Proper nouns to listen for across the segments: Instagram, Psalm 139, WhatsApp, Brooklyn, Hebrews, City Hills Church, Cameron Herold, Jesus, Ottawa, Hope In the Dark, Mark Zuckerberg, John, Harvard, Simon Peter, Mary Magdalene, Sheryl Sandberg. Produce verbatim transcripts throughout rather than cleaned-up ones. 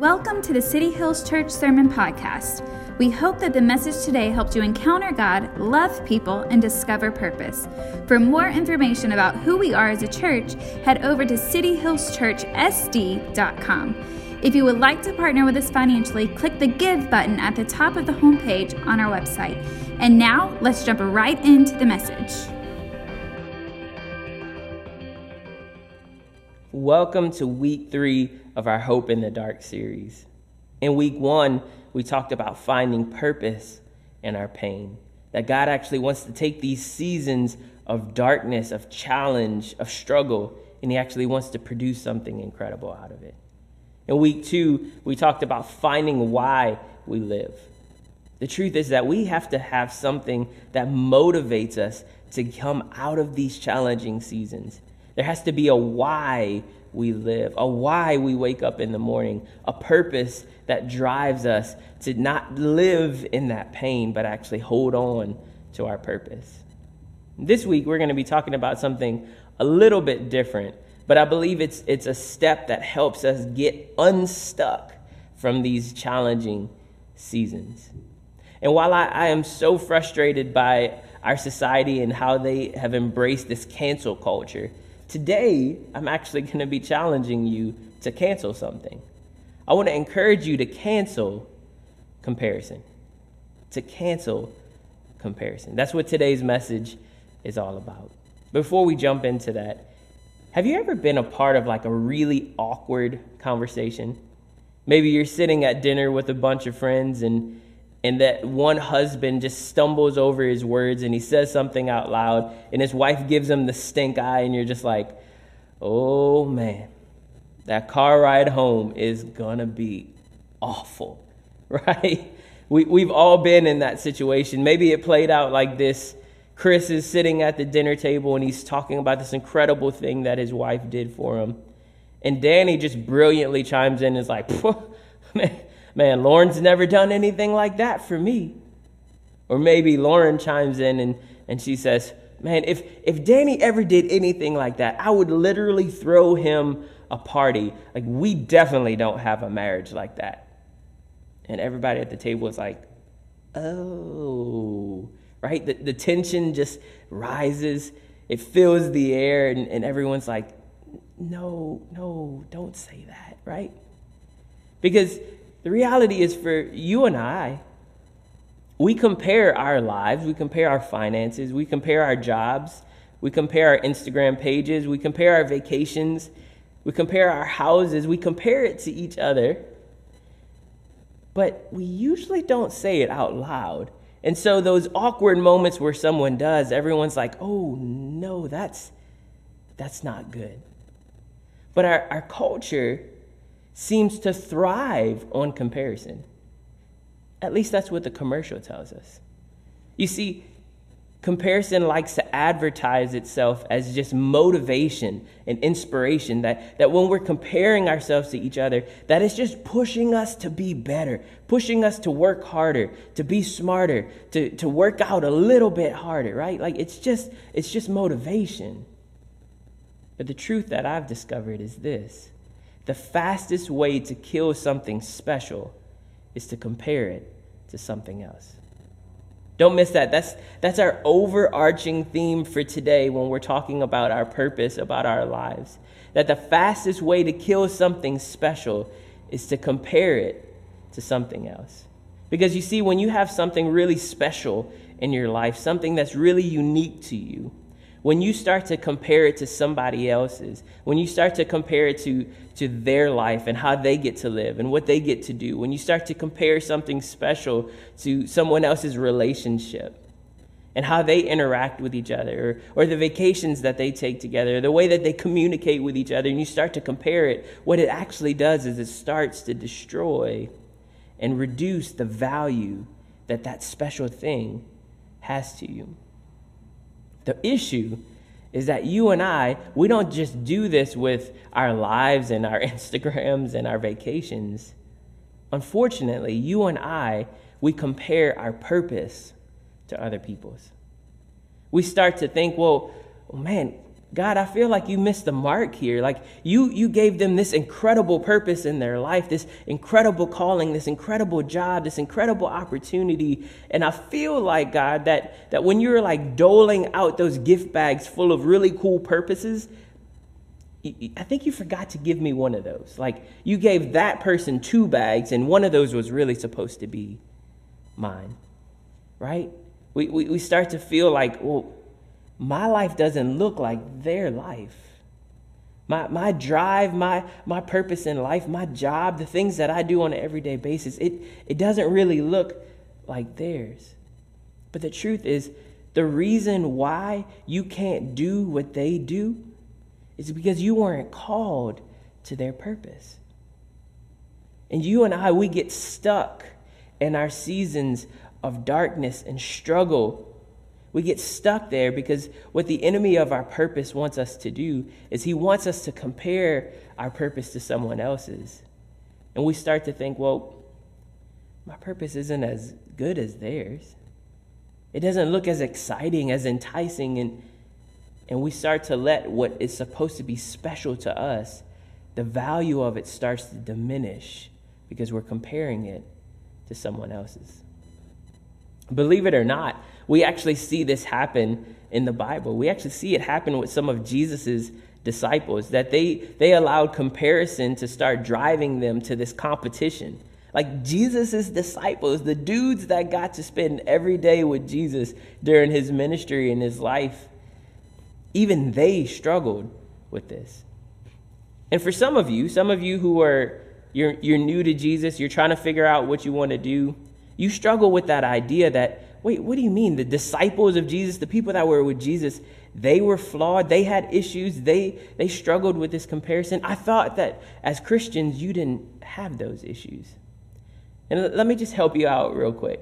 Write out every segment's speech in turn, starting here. Welcome to the City Hills Church Sermon Podcast. We hope that the message today helped you encounter God, love people, and discover purpose. For more information about who we are as a church, head over to city hills church s d dot com. If you would like to partner with us financially, click the Give button at the top of the homepage on our website. And now, let's jump right into the message. Welcome to week three of our Hope in the Dark series. In week one, we talked about finding purpose in our pain, that God actually wants to take these seasons of darkness, of challenge, of struggle, and he actually wants to produce something incredible out of it. In week two, we talked about finding why we live. The truth is that we have to have something that motivates us to come out of these challenging seasons. There has to be a why we live, a why we wake up in the morning, a purpose that drives us to not live in that pain, but actually hold on to our purpose. This week, we're going to be talking about something a little bit different, but I believe it's it's a step that helps us get unstuck from these challenging seasons. And while I, I am so frustrated by our society and how they have embraced this cancel culture, today, I'm actually going to be challenging you to cancel something. I want to encourage you to cancel comparison. To cancel comparison. That's what today's message is all about. Before we jump into that, have you ever been a part of like a really awkward conversation? Maybe you're sitting at dinner with a bunch of friends and And that one husband just stumbles over his words and he says something out loud and his wife gives him the stink eye and you're just like, oh man, that car ride home is gonna be awful, right? We, we've all been in that situation. Maybe it played out like this. Chris is sitting at the dinner table and he's talking about this incredible thing that his wife did for him. And Danny just brilliantly chimes in and is like, man, Man, Lauren's never done anything like that for me. Or maybe Lauren chimes in and, and she says, man, if, if Danny ever did anything like that, I would literally throw him a party. Like, we definitely don't have a marriage like that. And everybody at the table is like, oh, right? The, the tension just rises. It fills the air, and, and everyone's like, no, no, don't say that, right? Because the reality is, for you and I, we compare our lives, we compare our finances, we compare our jobs, we compare our Instagram pages, we compare our vacations, we compare our houses, we compare it to each other. But we usually don't say it out loud. And so those awkward moments where someone does, everyone's like, oh no, that's that's not good. But our, our culture seems to thrive on comparison. At least that's what the commercial tells us. You see, comparison likes to advertise itself as just motivation and inspiration, that, that when we're comparing ourselves to each other, that it's just pushing us to be better, pushing us to work harder, to be smarter, to, to work out a little bit harder, right? Like it's just, it's just motivation. But the truth that I've discovered is this. The fastest way to kill something special is to compare it to something else. Don't miss that. That's that's our overarching theme for today when we're talking about our purpose, about our lives. That the fastest way to kill something special is to compare it to something else. Because you see, when you have something really special in your life, something that's really unique to you, when you start to compare it to somebody else's, when you start to compare it to, to their life and how they get to live and what they get to do, when you start to compare something special to someone else's relationship and how they interact with each other, or, or the vacations that they take together, the way that they communicate with each other, and you start to compare it, what it actually does is it starts to destroy and reduce the value that that special thing has to you. The issue is that you and I, we don't just do this with our lives and our Instagrams and our vacations. Unfortunately, you and I, we compare our purpose to other people's. We start to think, well, man, God, I feel like you missed the mark here. Like you, you gave them this incredible purpose in their life, this incredible calling, this incredible job, this incredible opportunity. And I feel like, God, that, that when you're like doling out those gift bags full of really cool purposes, I think you forgot to give me one of those. Like you gave that person two bags and one of those was really supposed to be mine, right? We, we, we start to feel like, well, my life doesn't look like their life. My, my drive, my, my purpose in life, my job, the things that I do on an everyday basis, it, it doesn't really look like theirs. But the truth is, the reason why you can't do what they do is because you weren't called to their purpose. And you and I, we get stuck in our seasons of darkness and struggle. We get stuck there because what the enemy of our purpose wants us to do is he wants us to compare our purpose to someone else's. And we start to think, well, my purpose isn't as good as theirs. It doesn't look as exciting, as enticing. And, and we start to let what is supposed to be special to us, the value of it starts to diminish because we're comparing it to someone else's. Believe it or not, we actually see this happen in the Bible. We actually see it happen with some of Jesus's disciples, that they, they allowed comparison to start driving them to this competition. Like Jesus's disciples, the dudes that got to spend every day with Jesus during his ministry and his life, even they struggled with this. And for some of you, some of you who are, you're, you're new to Jesus, you're trying to figure out what you want to do, you struggle with that idea that, wait, what do you mean? The disciples of Jesus, the people that were with Jesus, they were flawed. They had issues. They, they struggled with this comparison. I thought that as Christians, you didn't have those issues. And let me just help you out real quick.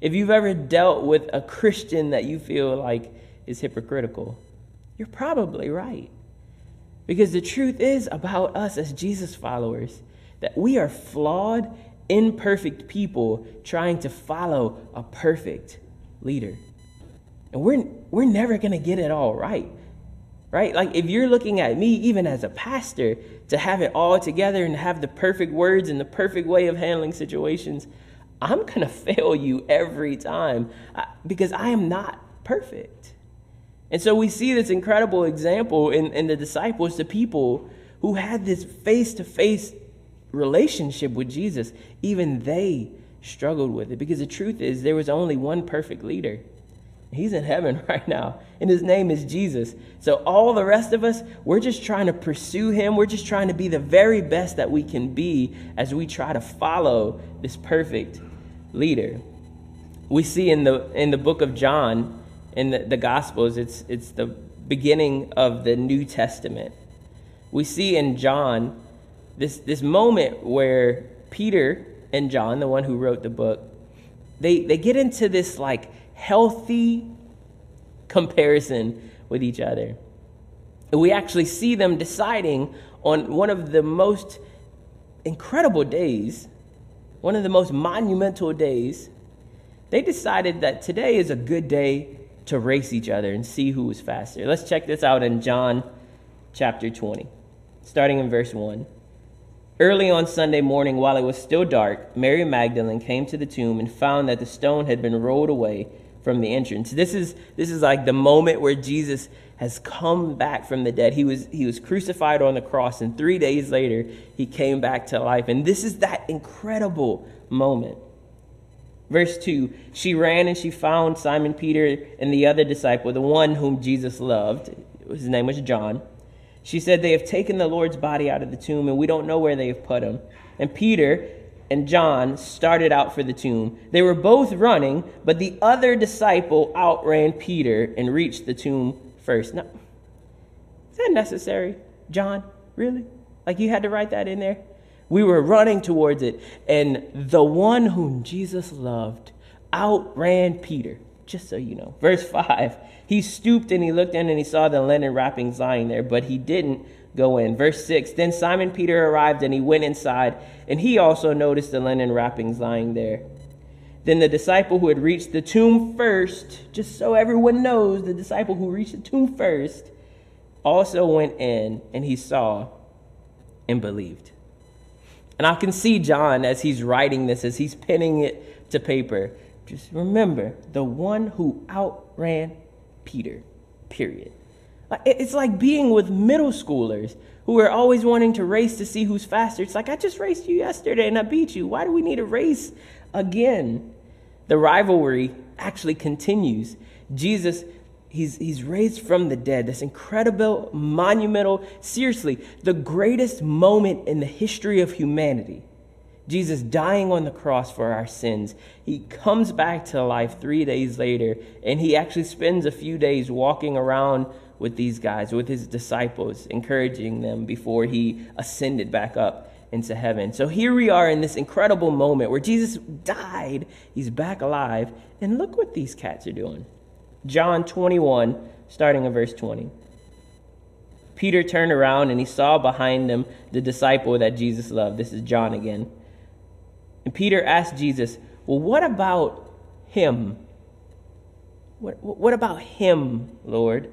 If you've ever dealt with a Christian that you feel like is hypocritical, you're probably right. Because the truth is about us as Jesus followers that we are flawed, imperfect people trying to follow a perfect leader. And we're we're never going to get it all right, right? Like if you're looking at me, even as a pastor, to have it all together and have the perfect words and the perfect way of handling situations, I'm going to fail you every time because I am not perfect. And so we see this incredible example in, in the disciples, the people who had this face-to-face relationship with Jesus. Even they struggled with it because the truth is there was only one perfect leader. He's in heaven right now and his name is Jesus. So all the rest of us, we're just trying to pursue him. We're just trying to be the very best that we can be as we try to follow this perfect leader. We see in the in the book of John, in the, the Gospels, it's it's the beginning of the New Testament. We see in John This this moment where Peter and John, the one who wrote the book, they, they get into this like healthy comparison with each other. And we actually see them deciding on one of the most incredible days, one of the most monumental days. They decided that today is a good day to race each other and see who was faster. Let's check this out in John chapter twenty, starting in verse one. Early on Sunday morning, while it was still dark, Mary Magdalene came to the tomb and found that the stone had been rolled away from the entrance. This is this is like the moment where Jesus has come back from the dead. He was he was crucified on the cross, and three days later, he came back to life. And this is that incredible moment. Verse two, she ran and she found Simon Peter and the other disciple, the one whom Jesus loved. His name was John. She said, they have taken the Lord's body out of the tomb, and we don't know where they have put him. And Peter and John started out for the tomb. They were both running, but the other disciple outran Peter and reached the tomb first. Now, is that necessary, John? Really? Like you had to write that in there? We were running towards it, and the one whom Jesus loved outran Peter. Just so you know. Verse five, he stooped and he looked in and he saw the linen wrappings lying there, but he didn't go in. Verse six, then Simon Peter arrived and he went inside, and he also noticed the linen wrappings lying there. Then the disciple who had reached the tomb first, just so everyone knows, the disciple who reached the tomb first also went in and he saw and believed. And I can see John as he's writing this, as he's penning it to paper. Just remember, the one who outran Peter, period. It's like being with middle schoolers who are always wanting to race to see who's faster. It's like, I just raced you yesterday and I beat you. Why do we need to race again? The rivalry actually continues. Jesus, he's, he's raised from the dead. That's incredible, monumental, seriously, the greatest moment in the history of humanity. Jesus dying on the cross for our sins. He comes back to life three days later, and he actually spends a few days walking around with these guys, with his disciples, encouraging them before he ascended back up into heaven. So here we are in this incredible moment where Jesus died, he's back alive, and look what these cats are doing. John twenty-one, starting in verse twenty. Peter turned around and he saw behind him the disciple that Jesus loved. This is John again. And Peter asked Jesus, well, what about him? What, what about him, Lord?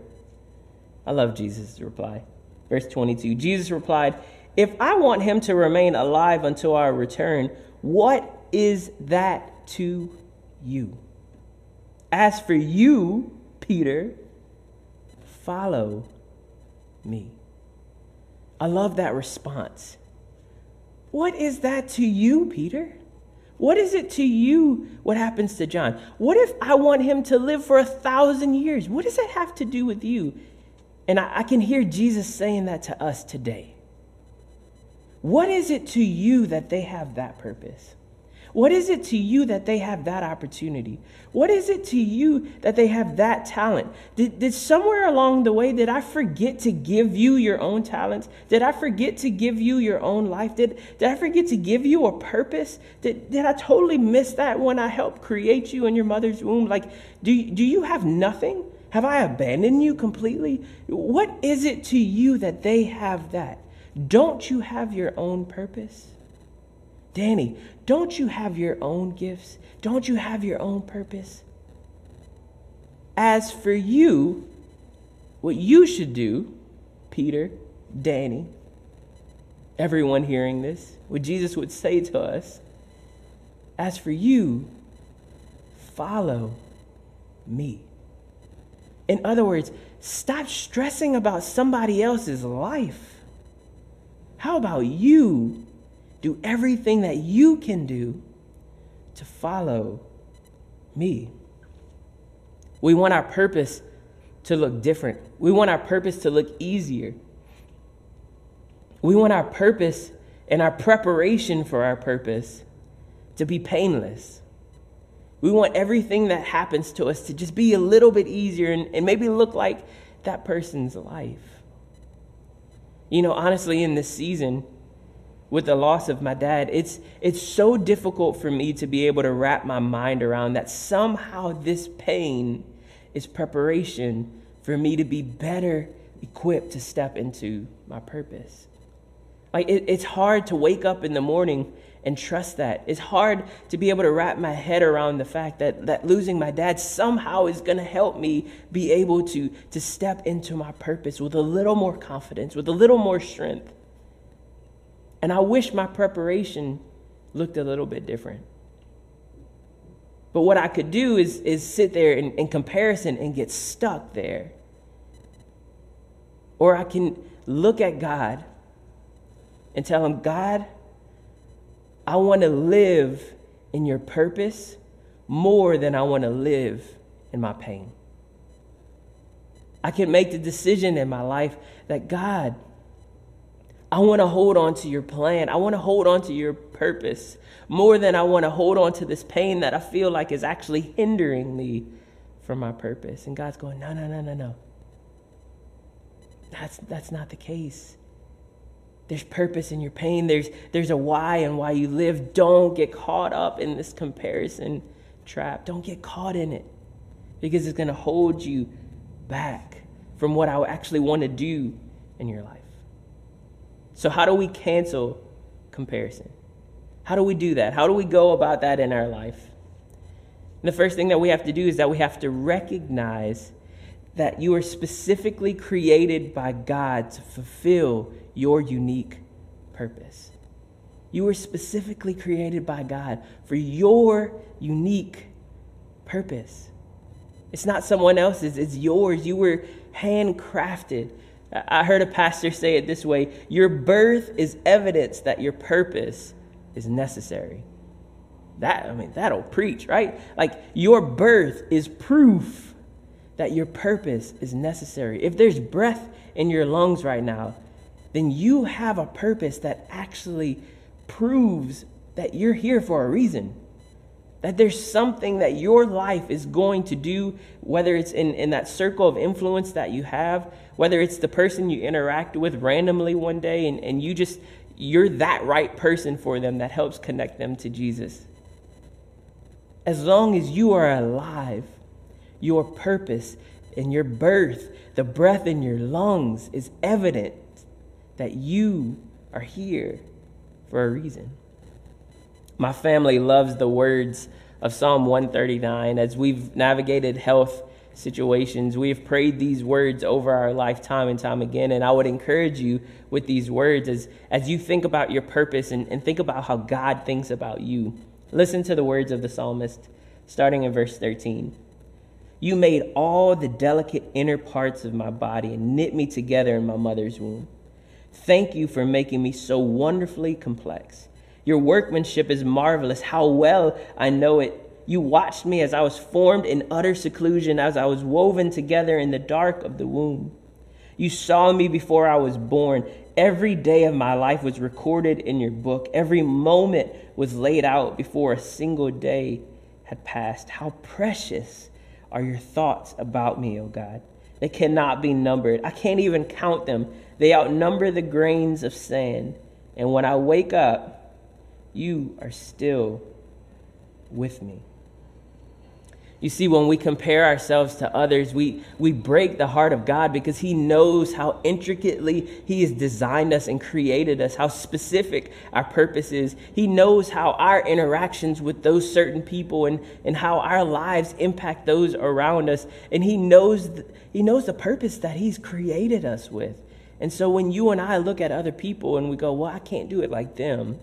I love Jesus' reply. Verse twenty-two, Jesus replied, if I want him to remain alive until our return, what is that to you? As for you, Peter, follow me. I love that response. What is that to you, Peter? What is it to you what happens to John? What if I want him to live for a thousand years? What does that have to do with you? And I, I can hear Jesus saying that to us today. What is it to you that they have that purpose? What is it to you that they have that opportunity? What is it to you that they have that talent? Did, did somewhere along the way, did I forget to give you your own talents? Did I forget to give you your own life? Did, did I forget to give you a purpose? Did, did I totally miss that when I helped create you in your mother's womb? Like, do, do you have nothing? Have I abandoned you completely? What is it to you that they have that? Don't you have your own purpose? Danny, don't you have your own gifts? Don't you have your own purpose? As for you, what you should do, Peter, Danny, everyone hearing this, what Jesus would say to us, as for you, follow me. In other words, stop stressing about somebody else's life. How about you? Do everything that you can do to follow me. We want our purpose to look different. We want our purpose to look easier. We want our purpose and our preparation for our purpose to be painless. We want everything that happens to us to just be a little bit easier and, and maybe look like that person's life. You know, honestly, in this season, with the loss of my dad, it's it's so difficult for me to be able to wrap my mind around that somehow this pain is preparation for me to be better equipped to step into my purpose. Like it, it's hard to wake up in the morning and trust that. It's hard to be able to wrap my head around the fact that, that losing my dad somehow is going to help me be able to, to step into my purpose with a little more confidence, with a little more strength. And I wish my preparation looked a little bit different. But what I could do is, is sit there in, in comparison and get stuck there. Or I can look at God and tell him, God, I want to live in your purpose more than I want to live in my pain. I can make the decision in my life that, God, I want to hold on to your plan. I want to hold on to your purpose more than I want to hold on to this pain that I feel like is actually hindering me from my purpose. And God's going, no, no, no, no, no. That's, that's not the case. There's purpose in your pain. There's, there's a why and why you live. Don't get caught up in this comparison trap. Don't get caught in it because it's going to hold you back from what I actually want to do in your life. So how do we cancel comparison? How do we do that? How do we go about that in our life? And the first thing that we have to do is that we have to recognize that you are specifically created by God to fulfill your unique purpose. You were specifically created by God for your unique purpose. It's not someone else's, it's yours. You were handcrafted. I heard a pastor say it this way: your birth is evidence that your purpose is necessary. That, I mean, that'll preach, right? Like, your birth is proof that your purpose is necessary. If there's breath in your lungs right now, then you have a purpose that actually proves that you're here for a reason. That there's something that your life is going to do, whether it's in, in that circle of influence that you have, whether it's the person you interact with randomly one day and, and you just, you're that right person for them that helps connect them to Jesus. As long as you are alive, your purpose and your birth, the breath in your lungs, is evident that you are here for a reason. My family loves the words of Psalm one thirty-nine. As we've navigated health situations, we have prayed these words over our life time and time again. And I would encourage you with these words as, as you think about your purpose and, and think about how God thinks about you. Listen to the words of the psalmist, starting in verse thirteen. You made all the delicate inner parts of my body and knit me together in my mother's womb. Thank you for making me so wonderfully complex. Your workmanship is marvelous. How well I know it. You watched me as I was formed in utter seclusion, as I was woven together in the dark of the womb. You saw me before I was born. Every day of my life was recorded in your book. Every moment was laid out before a single day had passed. How precious are your thoughts about me, O God. They cannot be numbered. I can't even count them. They outnumber the grains of sand. And when I wake up, you are still with me. You see, when we compare ourselves to others, we, we break the heart of God because he knows how intricately he has designed us and created us, how specific our purpose is. He knows how our interactions with those certain people and, and how our lives impact those around us. And he knows, he knows the purpose that he's created us with. And so when you and I look at other people and we go, well, I can't do it like them,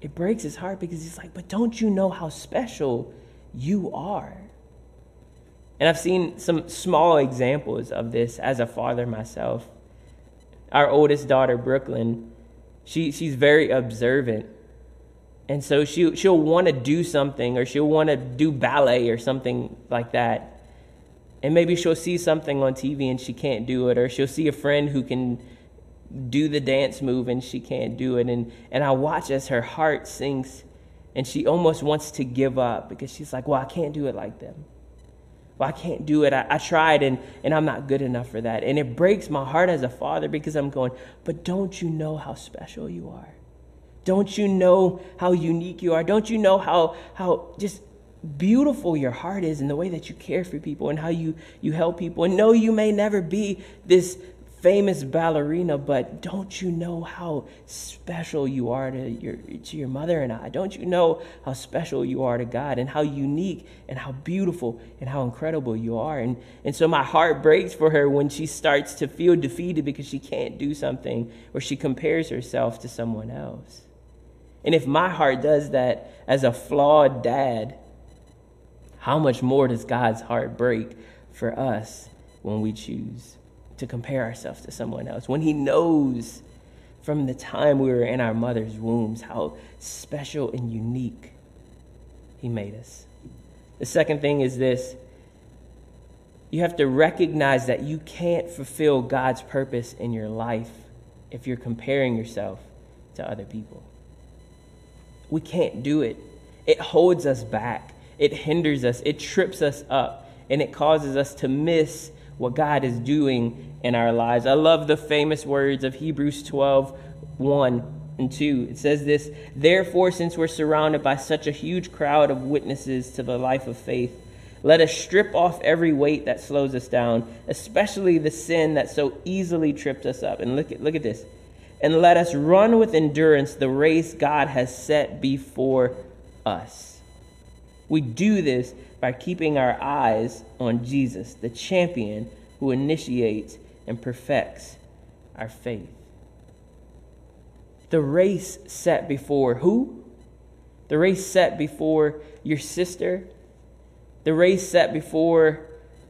it breaks his heart because he's like, but don't you know how special you are? And I've seen some small examples of this as a father myself. Our oldest daughter, Brooklyn, she, she's very observant. And so she, she'll want to do something, or she'll want to do ballet or something like that. And maybe she'll see something on T V and she can't do it, or she'll see a friend who can do the dance move and she can't do it. And and I watch as her heart sinks and she almost wants to give up because she's like, well, I can't do it like them. Well, I can't do it. I, I tried and, and I'm not good enough for that. And it breaks my heart as a father because I'm going, but don't you know how special you are? Don't you know how unique you are? Don't you know how how just beautiful your heart is and the way that you care for people and how you, you help people? And no, you may never be this famous ballerina, but don't you know how special you are to your to your mother and I? Don't you know how special you are to God and how unique and how beautiful and how incredible you are? And, and so my heart breaks for her when she starts to feel defeated because she can't do something or she compares herself to someone else. And if my heart does that as a flawed dad, how much more does God's heart break for us when we choose to compare ourselves to someone else, when he knows from the time we were in our mother's wombs how special and unique he made us? The second thing is this: you have to recognize that you can't fulfill God's purpose in your life if you're comparing yourself to other people. We can't do it. It holds us back. It hinders us. It trips us up, and it causes us to miss what God is doing in our lives. I love the famous words of Hebrews twelve, one and two. It says this: therefore, since we're surrounded by such a huge crowd of witnesses to the life of faith, let us strip off every weight that slows us down, especially the sin that so easily tripped us up. And look at, look at this. And let us run with endurance the race God has set before us. We do this by keeping our eyes on Jesus, the champion who initiates and perfects our faith. The race set before who? The race set before your sister. The race set before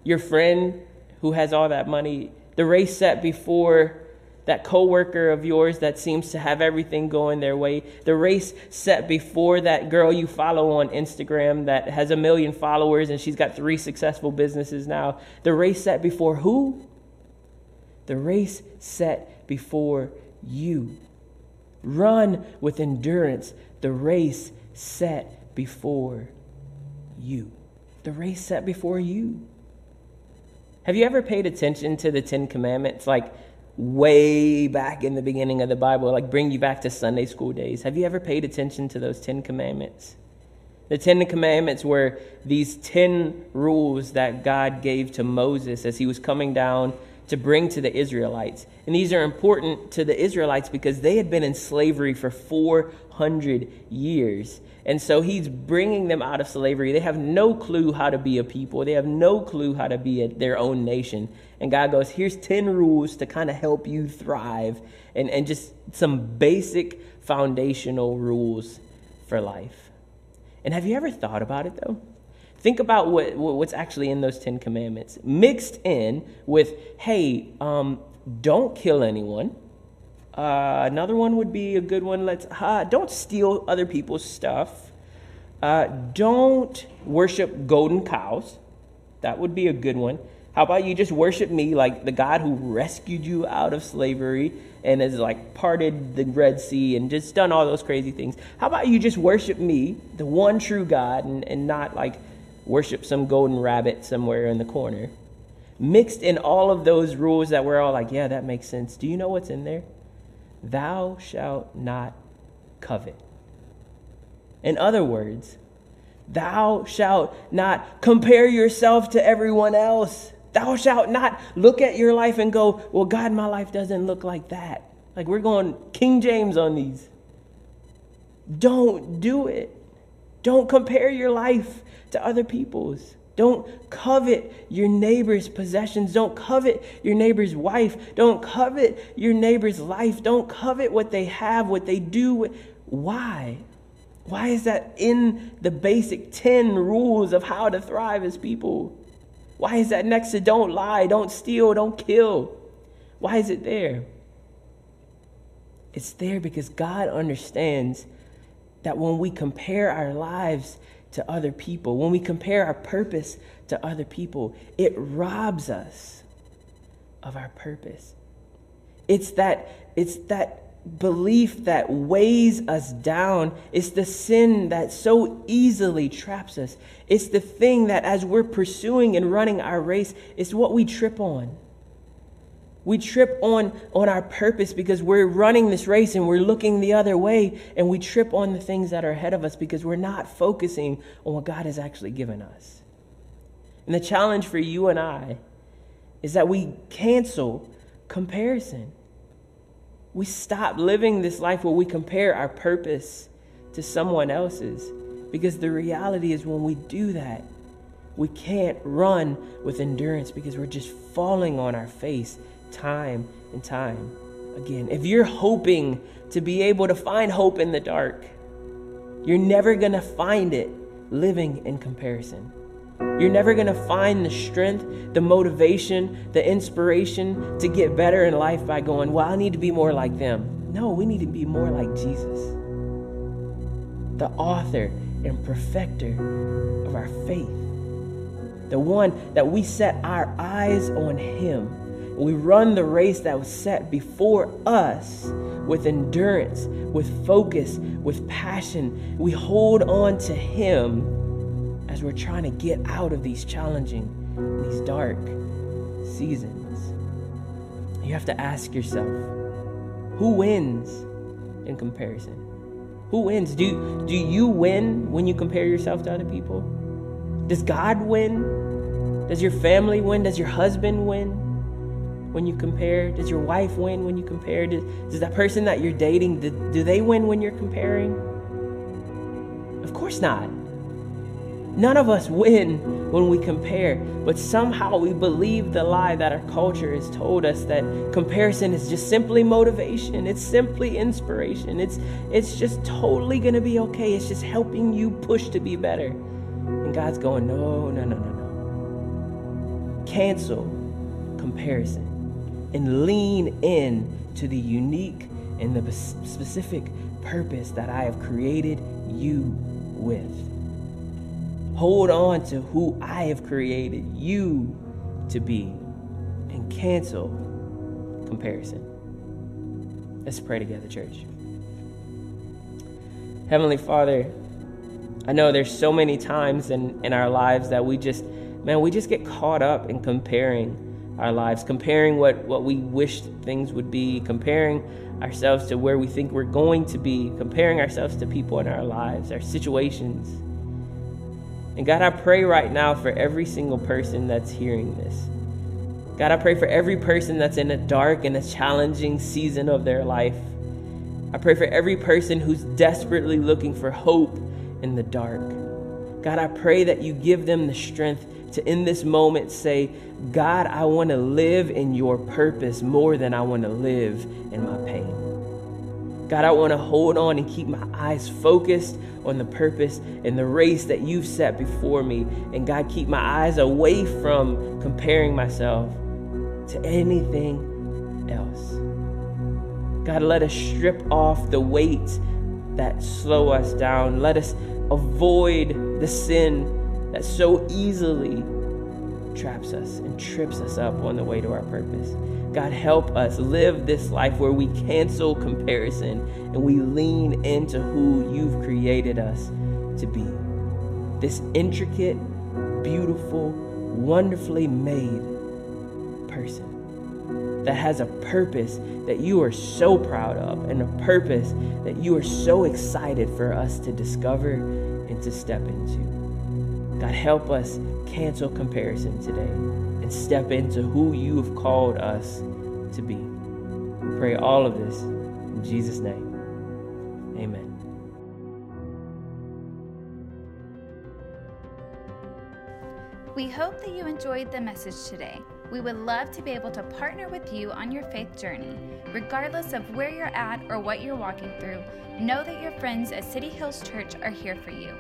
your friend who has all that money. The race set before that coworker of yours that seems to have everything going their way. The race set before that girl you follow on Instagram that has a million followers and she's got three successful businesses now. The race set before who? The race set before you. Run with endurance the race set before you. The race set before you. Have you ever paid attention to the Ten Commandments? Like, way back in the beginning of the Bible, like bring you back to Sunday school days. Have you ever paid attention to those Ten Commandments? The Ten Commandments were these ten rules that God gave to Moses as he was coming down to bring to the Israelites. And these are important to the Israelites because they had been in slavery for four hundred years. And so he's bringing them out of slavery. They have no clue how to be a people. They have no clue how to be a, their own nation. And God goes, here's ten rules to kind of help you thrive and, and just some basic foundational rules for life. And have you ever thought about it, though? Think about what what's actually in those Ten Commandments. Mixed in with, hey, um, don't kill anyone. Uh, another one would be a good one. Let's uh, don't steal other people's stuff. Uh, don't worship golden cows. That would be a good one. How about you just worship me, like the God who rescued you out of slavery and has like parted the Red Sea and just done all those crazy things. How about you just worship me, the one true God, and, and not like worship some golden rabbit somewhere in the corner. Mixed in all of those rules that we're all like, yeah, that makes sense. Do you know what's in there? Thou shalt not covet. In other words, thou shalt not compare yourself to everyone else. Thou shalt not look at your life and go, well, God, my life doesn't look like that. Like we're going King James on these. Don't do it. Don't compare your life to other people's. Don't covet your neighbor's possessions. Don't covet your neighbor's wife. Don't covet your neighbor's life. Don't covet what they have, what they do. Why? Why is that in the basic ten rules of how to thrive as people? Why is that next to don't lie, don't steal, don't kill? Why is it there? It's there because God understands that when we compare our lives to other people, when we compare our purpose to other people, it robs us of our purpose. It's that, it's that belief that weighs us down. It's the sin that so easily traps us. It's the thing that as we're pursuing and running our race, it's what we trip on. We trip on, on our purpose because we're running this race and we're looking the other way, and we trip on the things that are ahead of us because we're not focusing on what God has actually given us. And the challenge for you and I is that we cancel comparison. We stop living this life where we compare our purpose to someone else's, because the reality is when we do that, we can't run with endurance because we're just falling on our face time and time again. If you're hoping to be able to find hope in the dark, you're never going to find it living in comparison. You're never going to find the strength, the motivation, the inspiration to get better in life by going, well, I need to be more like them. No, we need to be more like Jesus, the author and perfecter of our faith, the one that we set our eyes on him. We run the race that was set before us with endurance, with focus, with passion. We hold on to him as we're trying to get out of these challenging, these dark seasons. You have to ask yourself, who wins in comparison? Who wins? Do, do you win when you compare yourself to other people? Does God win? Does your family win? Does your husband win when you compare? Does your wife win when you compare? Does, does that person that you're dating, do, do they win when you're comparing? Of course not. None of us win when we compare, but somehow we believe the lie that our culture has told us, that comparison is just simply motivation. It's simply inspiration. It's, it's just totally going to be okay. It's just helping you push to be better. And God's going, no, no, no, no, no. Cancel comparison and lean in to the unique and the specific purpose that I have created you with. Hold on to who I have created you to be and cancel comparison. Let's pray together, church. Heavenly Father, I know there's so many times in, in our lives that we just, man, we just get caught up in comparing our lives, comparing what, what we wish things would be, comparing ourselves to where we think we're going to be, comparing ourselves to people in our lives, our situations. And God, I pray right now for every single person that's hearing this. God, I pray for every person that's in a dark and a challenging season of their life. I pray for every person who's desperately looking for hope in the dark. God, I pray that you give them the strength to in this moment say, God, I want to live in your purpose more than I want to live in my pain. God, I want to hold on and keep my eyes focused on the purpose and the race that you've set before me. And God, keep my eyes away from comparing myself to anything else. God, let us strip off the weights that slow us down. Let us avoid the sin that so easily traps us and trips us up on the way to our purpose. God, help us live this life where we cancel comparison and we lean into who you've created us to be. This intricate, beautiful, wonderfully made person that has a purpose that you are so proud of and a purpose that you are so excited for us to discover and to step into. God, help us cancel comparison today and step into who you have called us to be. We pray all of this in Jesus' name. Amen. We hope that you enjoyed the message today. We would love to be able to partner with you on your faith journey. Regardless of where you're at or what you're walking through, know that your friends at City Hills Church are here for you.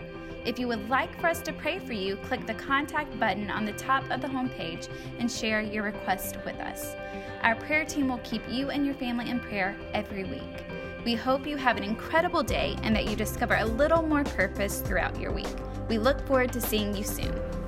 If you would like for us to pray for you, click the contact button on the top of the homepage and share your request with us. Our prayer team will keep you and your family in prayer every week. We hope you have an incredible day and that you discover a little more purpose throughout your week. We look forward to seeing you soon.